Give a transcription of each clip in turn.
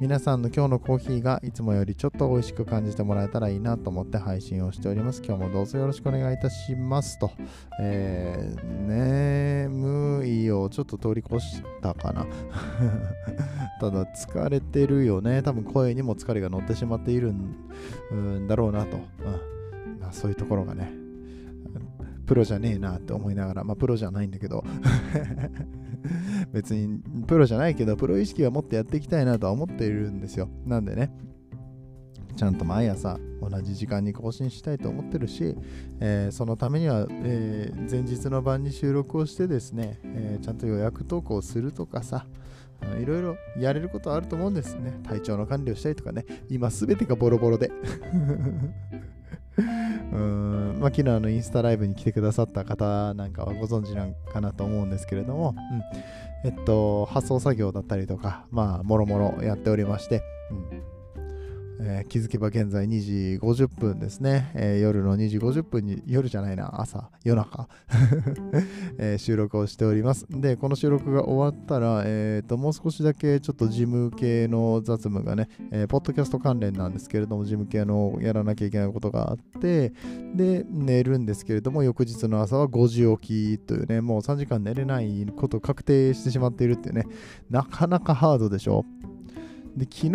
皆さんの今日のコーヒーがいつもよりちょっと美味しく感じてもらえたらいいなと思って配信をしております。今日もどうぞよろしくお願いいたしますと、眠いをちょっと通り越したかなただ疲れてるよね。多分声にも疲れが乗ってしまっているんだろうなと、まあ、そういうところがね、プロじゃねえなって思いながら、まあプロじゃないんだけど別にプロじゃないけど、プロ意識は持ってやっていきたいなとは思っているんですよ。なんでね、ちゃんと毎朝同じ時間に更新したいと思ってるし、そのためには、前日の晩に収録をしてですね、ちゃんと予約投稿するとかさ、いろいろやれることはあると思うんですね。体調の管理をしたりとかね、今すべてがボロボロでまあ、昨日のインスタライブに来てくださった方なんかはご存知なんかなと思うんですけれども、発送作業だったりとか、まあもろもろやっておりまして、気づけば現在2時50分ですね、夜の2時50分に、夜じゃないな、朝、夜中、収録をしております。で、この収録が終わったら、もう少しだけちょっと事務系の雑務がね、ポッドキャスト関連なんですけれども、事務系のやらなきゃいけないことがあって、で寝るんですけれども、翌日の朝は5時起きというね、もう3時間寝れないことを確定してしまっているっていうね、なかなかハードでしょ。で、昨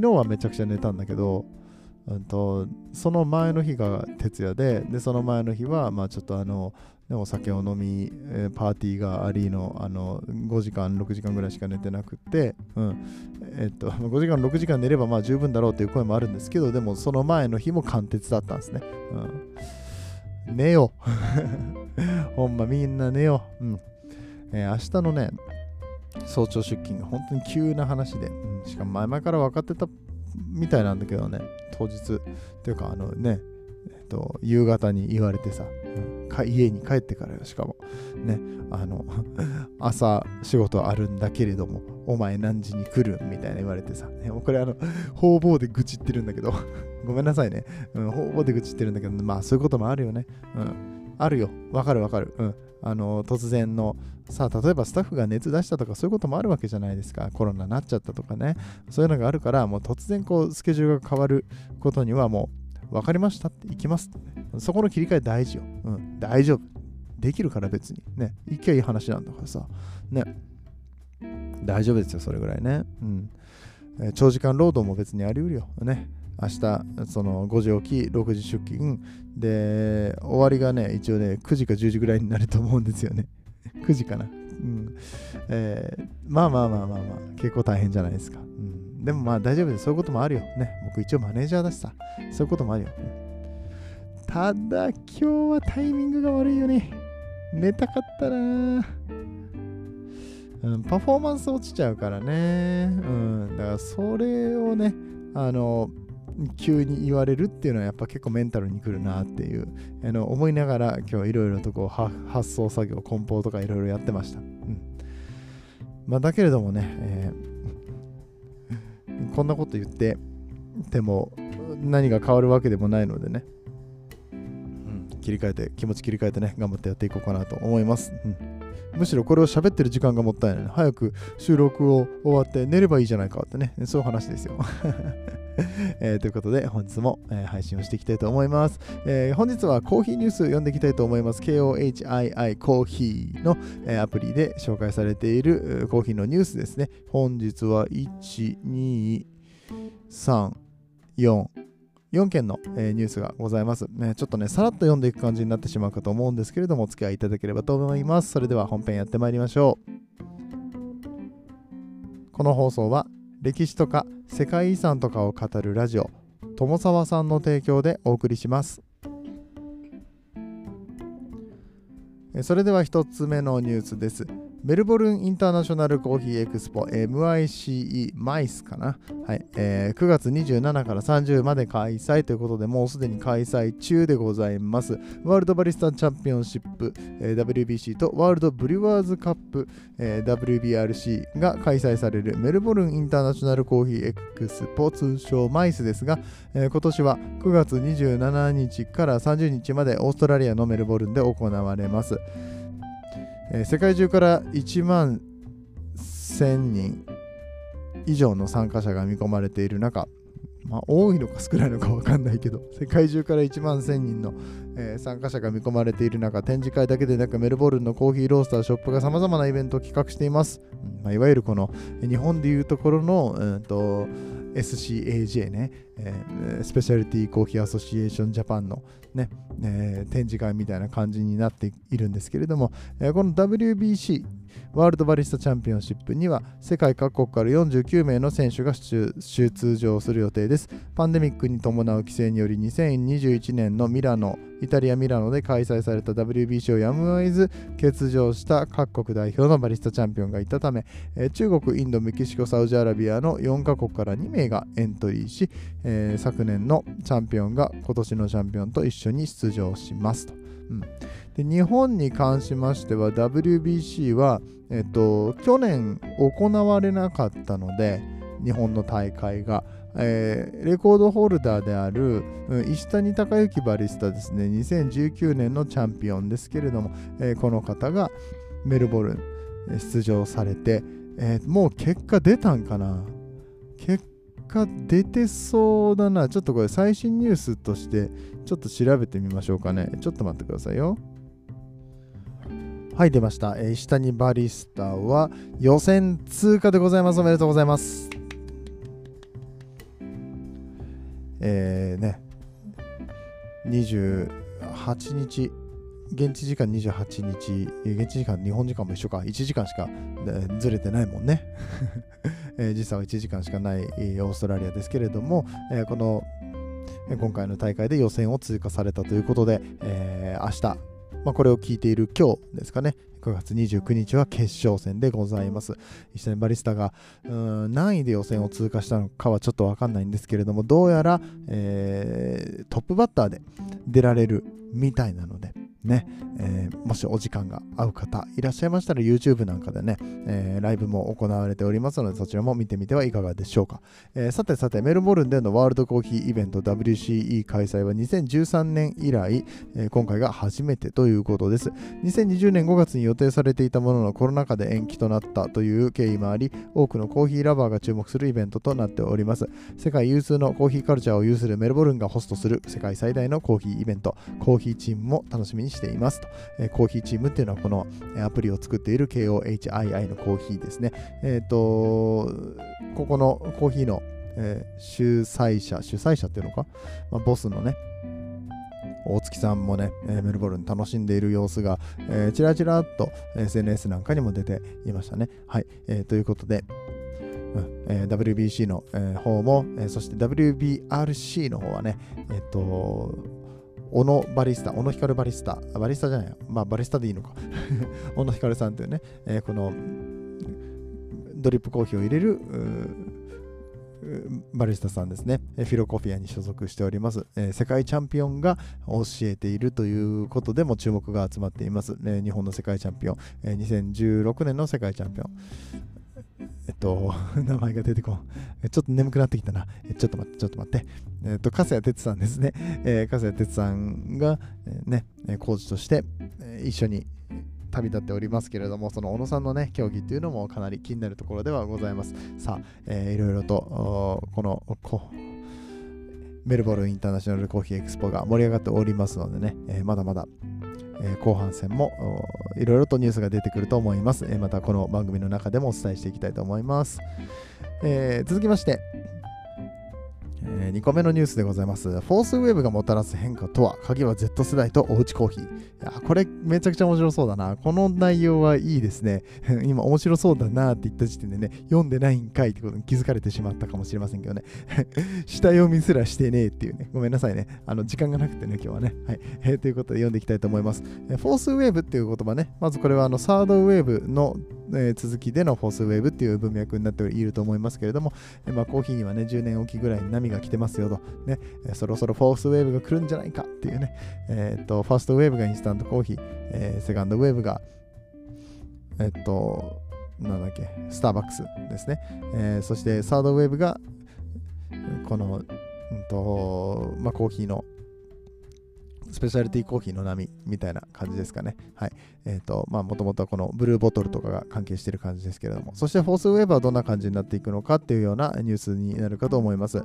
日はめちゃくちゃ寝たんだけど、その前の日が徹夜で、その前の日は、まあちょっとお酒を飲み、パーティーがありの、5時間、6時間ぐらいしか寝てなくて、5時間、6時間寝ればまあ十分だろうという声もあるんですけど、でもその前の日も貫徹だったんですね。寝よほんまみんな寝よう。明日のね、早朝出勤が本当に急な話で、しかも前々から分かってたみたいなんだけどね、当日っていうか夕方に言われてさ、家に帰ってからよ、しかもね、朝仕事あるんだけれどもお前何時に来るみたいな言われてさ、これ方々で愚痴ってるんだけどごめんなさいね、方々で愚痴ってるんだけど、まあそういうこともあるよね。あるよ、わかる。突然のさ、例えばスタッフが熱出したとかそういうこともあるわけじゃないですか。コロナになっちゃったとかね、そういうのがあるから、もう突然こうスケジュールが変わることには、もう分かりましたって行きますって、そこの切り替え大事よ。大丈夫、できるから別にね、行きゃいい話なんだからさね、大丈夫ですよ、それぐらいね。長時間労働も別にありうるよね。明日その5時起き、6時出勤で、終わりがね一応ね9時か10時ぐらいになると思うんですよね9時かな、まあ結構大変じゃないですか。でもまあ大丈夫です、そういうこともあるよね。僕一応マネージャーだしさ、そういうこともあるよね。ただ今日はタイミングが悪いよね。寝たかったな。パフォーマンス落ちちゃうからね。だからそれをね、急に言われるっていうのはやっぱ結構メンタルにくるなっていう思いながら、今日いろいろとこう発送作業、梱包とかいろいろやってました。まあだけれどもね、こんなこと言ってても何が変わるわけでもないのでね、気持ち切り替えてね、頑張ってやっていこうかなと思います。むしろこれを喋ってる時間がもったいない。早く収録を終わって寝ればいいじゃないかってね、そういう話ですよということで本日も、配信をしていきたいと思います。本日はコーヒーニュース読んでいきたいと思います。 KOHII コーヒーの、アプリで紹介されているコーヒーのニュースですね。本日は4件の、ニュースがございます、ちょっとねさらっと読んでいく感じになってしまうかと思うんですけれども、お付き合いいただければと思います。それでは本編やってまいりましょう。この放送は歴史とか世界遺産とかを語るラジオ友沢さんの提供でお送りします。それでは1つ目のニュースです。メルボルンインターナショナルコーヒーエクスポ MICE、MICE かな、はい9月27から30まで開催ということで、もうすでに開催中でございます。ワールドバリスタチャンピオンシップ、WBC とワールドブリュワーズカップ、WBRC が開催されるメルボルンインターナショナルコーヒーエクスポ通称 MICE ですが、今年は9月27日から30日までオーストラリアのメルボルンで行われます。世界中から1万1000人以上の参加者が見込まれている中、多いのか少ないのか分かんないけど、世界中から1万1000人の参加者が見込まれている中、展示会だけでなくメルボルンのコーヒーロースターショップがさまざまなイベントを企画しています。いわゆるこの日本でいうところの、SCAJ ね、スペシャリティコーヒーアソシエーションジャパンの、ね展示会みたいな感じになっているんですけれども、この WBC ワールドバリスタチャンピオンシップには世界各国から49名の選手が出場する予定です。パンデミックに伴う規制により2021年のイタリア・ミラノで開催された WBC をやむを得ず欠場した各国代表のバリスタチャンピオンがいたため、中国、インド、メキシコ、サウジアラビアの4カ国から2名がエントリーし、昨年のチャンピオンが今年のチャンピオンと一緒に出場しますと。で、日本に関しましては WBC は、去年行われなかったので、日本の大会がレコードホルダーである石谷貴之バリスタですね、2019年のチャンピオンですけれども、この方がメルボルン出場されて、もう結果出たんかな、結果出てそうだな。ちょっとこれ最新ニュースとしてちょっと調べてみましょうかね。ちょっと待ってくださいよ。はい、出ました。石谷バリスタは予選通過でございます。おめでとうございます。28日、現地時間28日、現地時間、日本時間も一緒か、1時間しかずれてないもんね、時差は1時間しかないオーストラリアですけれども、今回の大会で予選を通過されたということで、明日、これを聞いている今日ですかね、9月29日は決勝戦でございます。石谷バリスタが何位で予選を通過したのかはちょっと分かんないんですけれども、どうやら、トップバッターで出られるみたいなのでね、もしお時間が合う方いらっしゃいましたら YouTube なんかでね、ライブも行われておりますので、そちらも見てみてはいかがでしょうか。さてメルボルンでのワールドコーヒーイベント WCE 開催は2013年以来、今回が初めてということです。2020年5月に予定されていたもののコロナ禍で延期となったという経緯もあり、多くのコーヒーラバーが注目するイベントとなっております。世界有数のコーヒーカルチャーを有するメルボルンがホストする世界最大のコーヒーイベント、コーヒーチームも楽しみにしていますと。コーヒーチームっていうのはこのアプリを作っている KOHII のコーヒーですね。ここのコーヒーの、主催者っていうのか、ボスのね大月さんもね、メルボルン楽しんでいる様子が、ちらちらっと SNS なんかにも出ていましたね。はい、ということで、WBC の、方も、そして WBRC の方はね、小野光バリスタ、バリスタじゃない、バリスタでいいのか小野光さんというね、このドリップコーヒーを入れるバリスタさんですね、フィロコフィアに所属しております。世界チャンピオンが教えているということでも注目が集まっています。日本の世界チャンピオン、2016年の世界チャンピオン、名前が出てこん。ちょっと眠くなってきたな。ちょっと待って。粕谷哲さんですね。粕谷哲さんが、コーチとして、一緒に旅立っておりますけれども、その小野さんのね、競技というのもかなり気になるところではございます。さあ、いろいろと、メルボルンインターナショナルコーヒーエクスポが盛り上がっておりますのでね、まだまだ後半戦もいろいろとニュースが出てくると思います。またこの番組の中でもお伝えしていきたいと思います。続きまして、2個目のニュースでございます。フォースウェーブがもたらす変化とは、鍵は Z 世代とおうちコーヒー。いや、これめちゃくちゃ面白そうだな。この内容はいいですね今面白そうだなって言った時点でね、読んでないんかいってことに気づかれてしまったかもしれませんけどね下読みすらしてねえっていうね、ごめんなさいね、時間がなくてね、今日はね、はい、ということで読んでいきたいと思います。フォースウェーブっていう言葉ね、まずこれはサードウェーブの続きでのフォースウェーブっていう文脈になっていると思いますけれども、まあ、コーヒーにはね10年おきぐらいに波が来てますよと、ね、そろそろフォースウェーブが来るんじゃないかっていうね、ファーストウェーブがインスタントコーヒー、セカンドウェーブがなんだっけスターバックスですね、そしてサードウェーブがこの、まあ、コーヒーのスペシャリティコーヒーの波みたいな感じですかね。はい。まあ、もともとはこのブルーボトルとかが関係している感じですけれども、そしてフォースウェーブはどんな感じになっていくのかっていうようなニュースになるかと思います。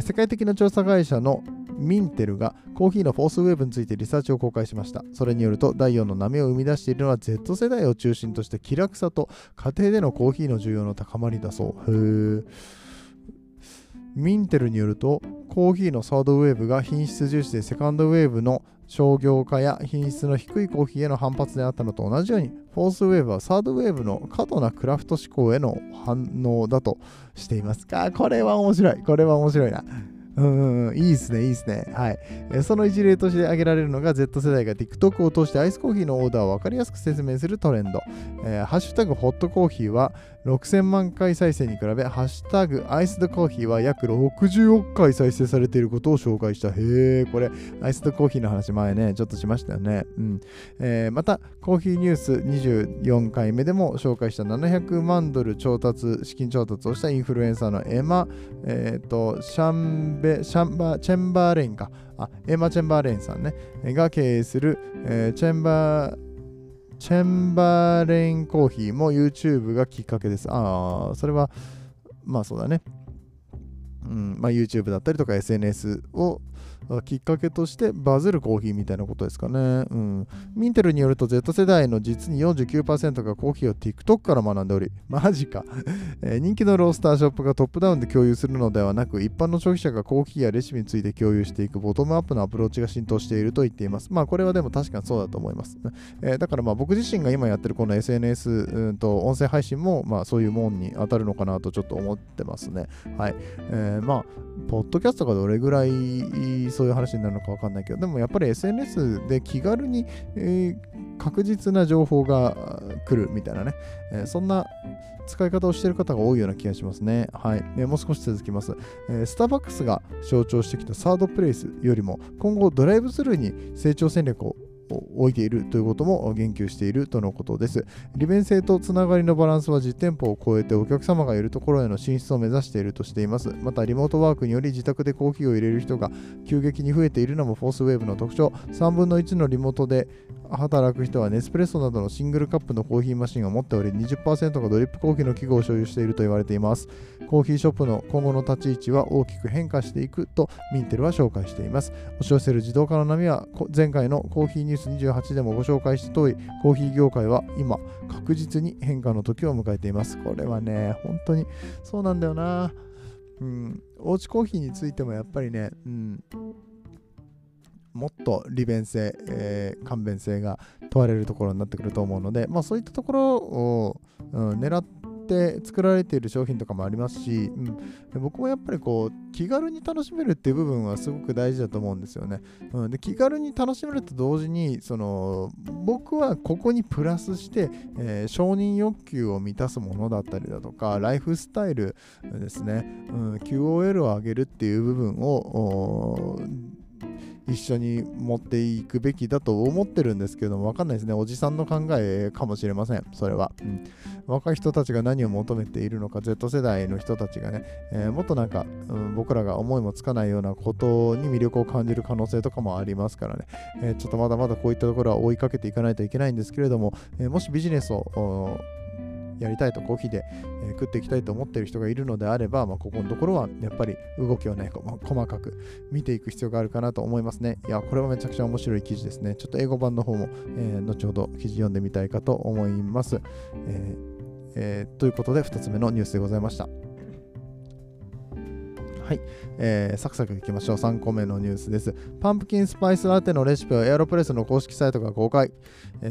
世界的な調査会社のミンテルがコーヒーのフォースウェーブについてリサーチを公開しました。それによると、第4の波を生み出しているのは Z 世代を中心とした気楽さと家庭でのコーヒーの需要の高まりだそう。へー。ミンテルによると、コーヒーのサードウェーブが品質重視で、セカンドウェーブの商業化や品質の低いコーヒーへの反発であったのと同じように、フォースウェーブはサードウェーブの過度なクラフト思考への反応だとしています。あ、これは面白い。これは面白いな。いいですね、いいですね。はい。その一例として挙げられるのが、Z 世代が TikTok を通してアイスコーヒーのオーダーを分かりやすく説明するトレンド。ハッシュタグホットコーヒーは6000万回再生に比べ、ハッシュタグアイスドコーヒーは約60億回再生されていることを紹介した。へえ、これ、アイスドコーヒーの話前ね、ちょっとしましたよね。また、コーヒーニュース24回目でも紹介した700万ドル資金調達をしたインフルエンサーのチェンバーレインか。エマ・チェンバーレインさんね。が経営する、チェンバーレインコーヒーも YouTube がきっかけです。ああ、それは、まあそうだね。まあ、YouTube だったりとか SNS をきっかけとしてバズるコーヒーみたいなことですかね。ミンテルによると Z 世代の実に 49% がコーヒーを TikTok から学んでおり、マジか、人気のロースターショップがトップダウンで共有するのではなく、一般の消費者がコーヒーやレシピについて共有していくボトムアップのアプローチが浸透していると言っています。まあこれはでも確かにそうだと思います。だからまあ僕自身が今やってるこの SNS、音声配信もまあそういうもんに当たるのかなとちょっと思ってますね。はい。まあポッドキャストがどれぐらいそういう話になるのか分かんないけど、でもやっぱり SNS で気軽に、確実な情報が来るみたいなね、そんな使い方をしている方が多いような気がしますね。はい。もう少し続きます。スターバックスが象徴してきたサードプレイスよりも、今後ドライブスルーに成長戦略を置いているということも言及しているとのことです。利便性とつながりのバランスは実店舗を超えてお客様がいるところへの進出を目指しているとしています。またリモートワークにより自宅でコーヒーを入れる人が急激に増えているのもフォースウェーブの特徴。3分の1のリモートで働く人はネスプレッソなどのシングルカップのコーヒーマシンを持っており、 20% がドリップコーヒーの器具を所有していると言われています。コーヒーショップの今後の立ち位置は大きく変化していくとミンテルは紹介しています。押し寄せる自動化の波は前回のコーヒーニュース28でもご紹介した通り、コーヒー業界は今確実に変化の時を迎えています。これはね本当にそうなんだよな。おうちコーヒーについてもやっぱりね、もっと利便性、簡便性が問われるところになってくると思うので、まあそういったところを、狙って作られている商品とかもありますし、僕もやっぱりこう気軽に楽しめるっていう部分はすごく大事だと思うんですよね。で気軽に楽しめると同時に、その僕はここにプラスして、承認欲求を満たすものだったりだとか、ライフスタイルですね、QOL を上げるっていう部分を一緒に持っていくべきだと思ってるんですけども、わかんないですね。おじさんの考えかもしれません、それは。若い人たちが何を求めているのか、 Z 世代の人たちがね、もっとなんか、僕らが思いもつかないようなことに魅力を感じる可能性とかもありますからね、ちょっとまだまだこういったところは追いかけていかないといけないんですけれども、もしビジネスをやりたいとコーヒーで、食っていきたいと思っている人がいるのであれば、まあ、ここのところはやっぱり動きをね、細かく見ていく必要があるかなと思いますね。いや、これはめちゃくちゃ面白い記事ですね。ちょっと英語版の方も、後ほど記事読んでみたいかと思います。ということで2つ目のニュースでございました。はい、サクサクいきましょう。3個目のニュースです。パンプキンスパイスラテのレシピをエアロプレスの公式サイトが公開、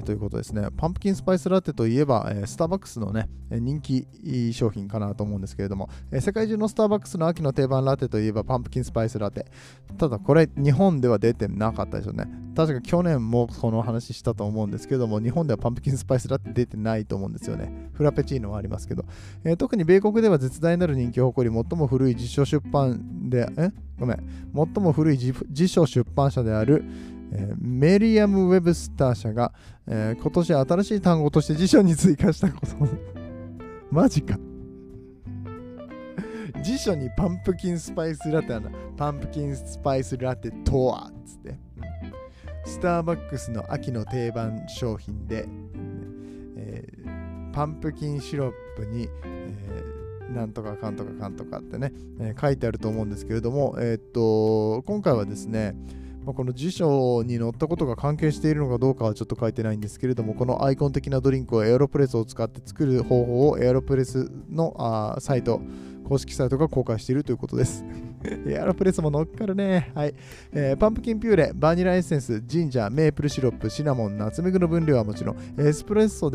ということですね。パンプキンスパイスラテといえば、スターバックスのね人気商品かなと思うんですけれども、世界中のスターバックスの秋の定番ラテといえばパンプキンスパイスラテ。ただこれ日本では出てなかったですよね。確か去年もこの話したと思うんですけども、日本ではパンプキンスパイスラテ出てないと思うんですよね。フラペチーノはありますけど、特に米国では絶大なる人気を誇り、最も古い辞書出版で最も古い辞書出版社であるメリアム・ウェブスター社が、今年新しい単語として辞書に追加したことマジか辞書にパンプキンスパイスラテパンプキンスパイスラテとはっつって、スターバックスの秋の定番商品で、パンプキンシロップに、なんとかかんとかかんとかってね、書いてあると思うんですけれども、今回はですね、この辞書に載ったことが関係しているのかどうかはちょっと書いてないんですけれども、このアイコン的なドリンクをエアロプレスを使って作る方法をエアロプレスのサイト公式サイトが公開しているということですエアロプレスも乗っかるね。はい、パンプキンピューレ、バニラエッセンス、ジンジャー、メープルシロップ、シナモン、ナツメグの分量はもちろん、エアロプレス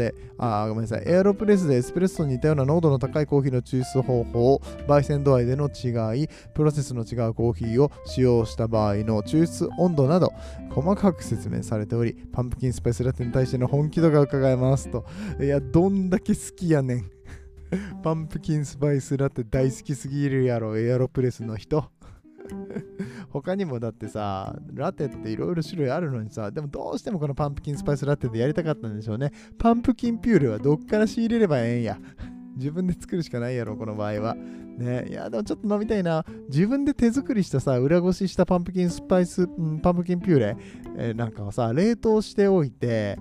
でエスプレッソに似たような濃度の高いコーヒーの抽出方法、焙煎度合いでの違い、プロセスの違うコーヒーを使用した場合の抽出温度など細かく説明されており、パンプキンスパイスラテに対しての本気度が伺えますと。いや、どんだけ好きやねんパンプキンスパイスラテ大好きすぎるやろエアロプレスの人他にもだってさ、ラテっていろいろ種類あるのにさ、でもどうしてもこのパンプキンスパイスラテでやりたかったんでしょうね。パンプキンピューレはどっから仕入れればええんや自分で作るしかないやろこの場合はね。いやでもちょっと飲みたいな。自分で手作りしたさ、裏ごししたパンプキンピューレ、なんかをさ冷凍しておいて、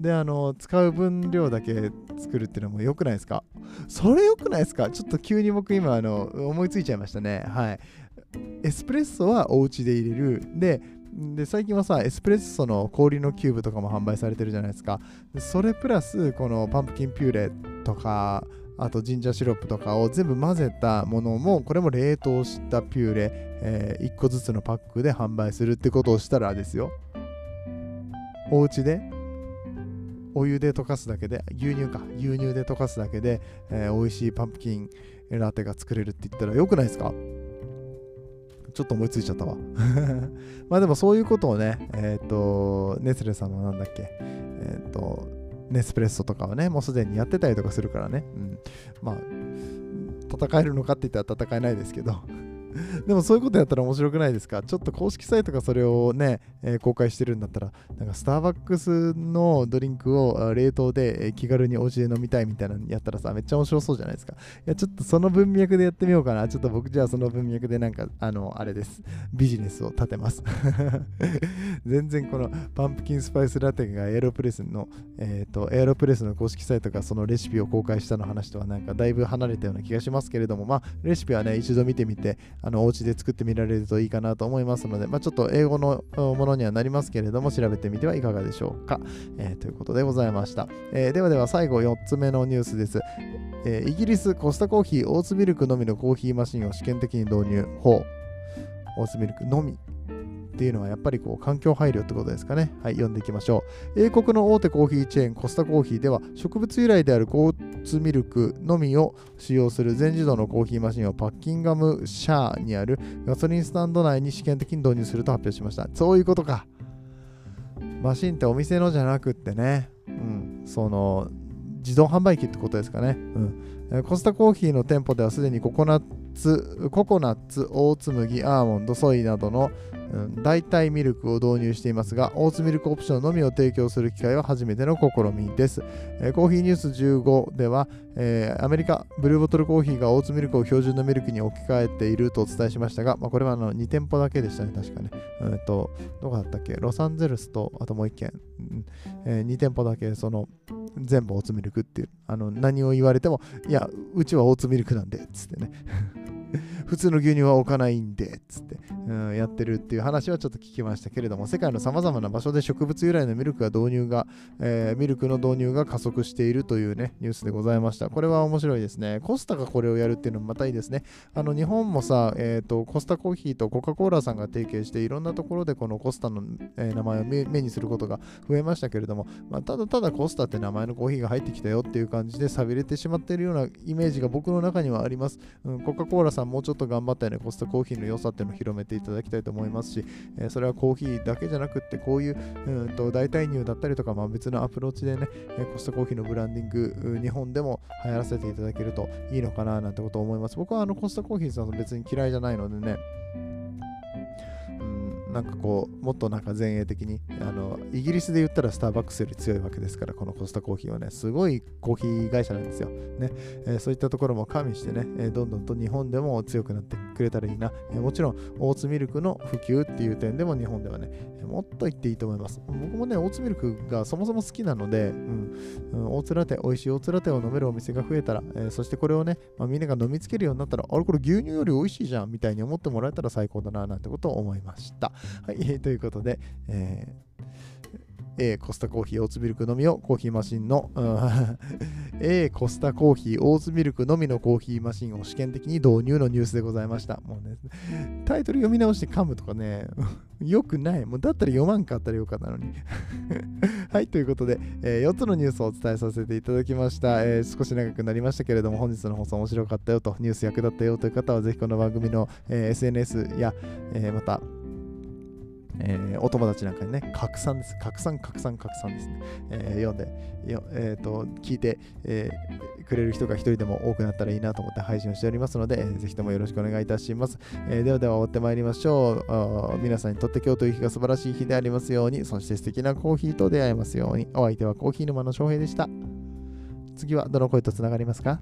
で使う分量だけ作るっていうのも良くないですか？それ良くないですか？ちょっと急に僕今思いついちゃいましたね。はい、エスプレッソはお家で入れる。で最近はさエスプレッソの氷のキューブとかも販売されてるじゃないですか。でそれプラスこのパンプキンピューレとか、あとジンジャーシロップとかを全部混ぜたものも、これも冷凍したピューレ、1個ずつのパックで販売するってことをしたらですよ、お家でお湯で溶かすだけで、牛乳で溶かすだけで、美味しいパンプキンラテが作れるって言ったらよくないですか？ちょっと思いついちゃったわまあでもそういうことをね、ネスレさんのなんだっけ、ネスプレッソとかはねもうすでにやってたりとかするからね、まあ戦えるのかって言ったら戦えないですけどでもそういうことやったら面白くないですか？ちょっと公式サイトがそれをね、公開してるんだったら、なんかスターバックスのドリンクを冷凍で気軽にお家で飲みたいみたいなのやったらさ、めっちゃ面白そうじゃないですか。いや、ちょっとその文脈でやってみようかな。ちょっと僕じゃあその文脈でなんか、あれです。ビジネスを立てます。全然このパンプキンスパイスラテがエアロプレスの公式サイトがそのレシピを公開したの話とはなんかだいぶ離れたような気がしますけれども、まあレシピはね、一度見てみて、お家で作ってみられるといいかなと思いますので、ちょっと英語のものにはなりますけれども、調べてみてはいかがでしょうか。ということでございました。ではでは最後4つ目のニュースです。イギリス、コスタコーヒー、オーツミルクのみのコーヒーマシンを試験的に導入。オーツミルクのみ。っていうのはやっぱりこう環境配慮ってことですかね。はい、読んでいきましょう。英国の大手コーヒーチェーンコスタコーヒーでは、植物由来であるオーツミルクのみを使用する全自動のコーヒーマシンをパッキンガムシャーにあるガソリンスタンド内に試験的に導入すると発表しました。そういうことか。マシンってお店のじゃなくってね、その自動販売機ってことですかね。コスタコーヒーの店舗ではすでにココナッツ、オーツ麦、アーモンド、ソイなどの代替ミルクを導入していますが、オーツミルクオプションのみを提供する機会は初めての試みです。コーヒーニュース15では、アメリカブルーボトルコーヒーがオーツミルクを標準のミルクに置き換えているとお伝えしましたが、これは2店舗だけでしたね。確かね、どこだったっけ、ロサンゼルスとあともう1軒、2店舗だけその全部オーツミルクっていう、何を言われてもいやうちはオーツミルクなんでっつってね普通の牛乳は置かないんでつって、やってるっていう話はちょっと聞きましたけれども、世界の様々な場所で植物由来のミルクの導入が加速しているというねニュースでございました。これは面白いですね。コスタがこれをやるっていうのもまたいいですね。日本もさ、コスタコーヒーとコカ・コーラさんが提携していろんなところでこのコスタの、名前を目にすることが増えましたけれども、まあ、ただただコスタって名前のコーヒーが入ってきたよっていう感じで寂れてしまっているようなイメージが僕の中にはあります。コカ・コーラさんもうちょっと頑張ったよね、コスタコーヒーの良さっていうのを広めていただきたいと思いますし、それはコーヒーだけじゃなくってこういう代替乳だったりとか、まあ、別のアプローチでね、コスタコーヒーのブランディング日本でも流行らせていただけるといいのかななんてことを思います。僕はコスタコーヒーさん別に嫌いじゃないのでね、なんかこうもっとなんか前衛的にイギリスで言ったらスターバックスより強いわけですから、このコスタコーヒーはねすごいコーヒー会社なんですよ、ねそういったところも加味してね、どんどんと日本でも強くなってくれたらいいな、もちろんオーツミルクの普及っていう点でも日本ではね、もっと言っていいと思います。僕もねオーツミルクがそもそも好きなので、オーツラテ、美味しいオーツラテを飲めるお店が増えたら、そしてこれをね、みんなが飲みつけるようになったら、あれこれ牛乳より美味しいじゃんみたいに思ってもらえたら最高だななんてことを思いました。はい、ということで、コスタコーヒーオーツミルクのみをコーヒーマシンの、コスタコーヒーオーツミルクのみのコーヒーマシンを試験的に導入のニュースでございました。もうね、タイトル読み直して噛むとかね、よくない。もうだったら読まんかったらよかったのに。はい、ということで、4つのニュースをお伝えさせていただきました。少し長くなりましたけれども、本日の放送面白かったよと、ニュース役立ったよという方は、ぜひこの番組の、SNS や、また、お友達なんかにね、拡散です。拡散ですね。読んで、聞いて、くれる人が一人でも多くなったらいいなと思って配信をしておりますので、ぜひともよろしくお願いいたします。ではでは終わってまいりましょう。皆さんにとって今日という日が素晴らしい日でありますように、そして素敵なコーヒーと出会えますように。お相手はコーヒー沼の翔平でした。次はどの声とつながりますか？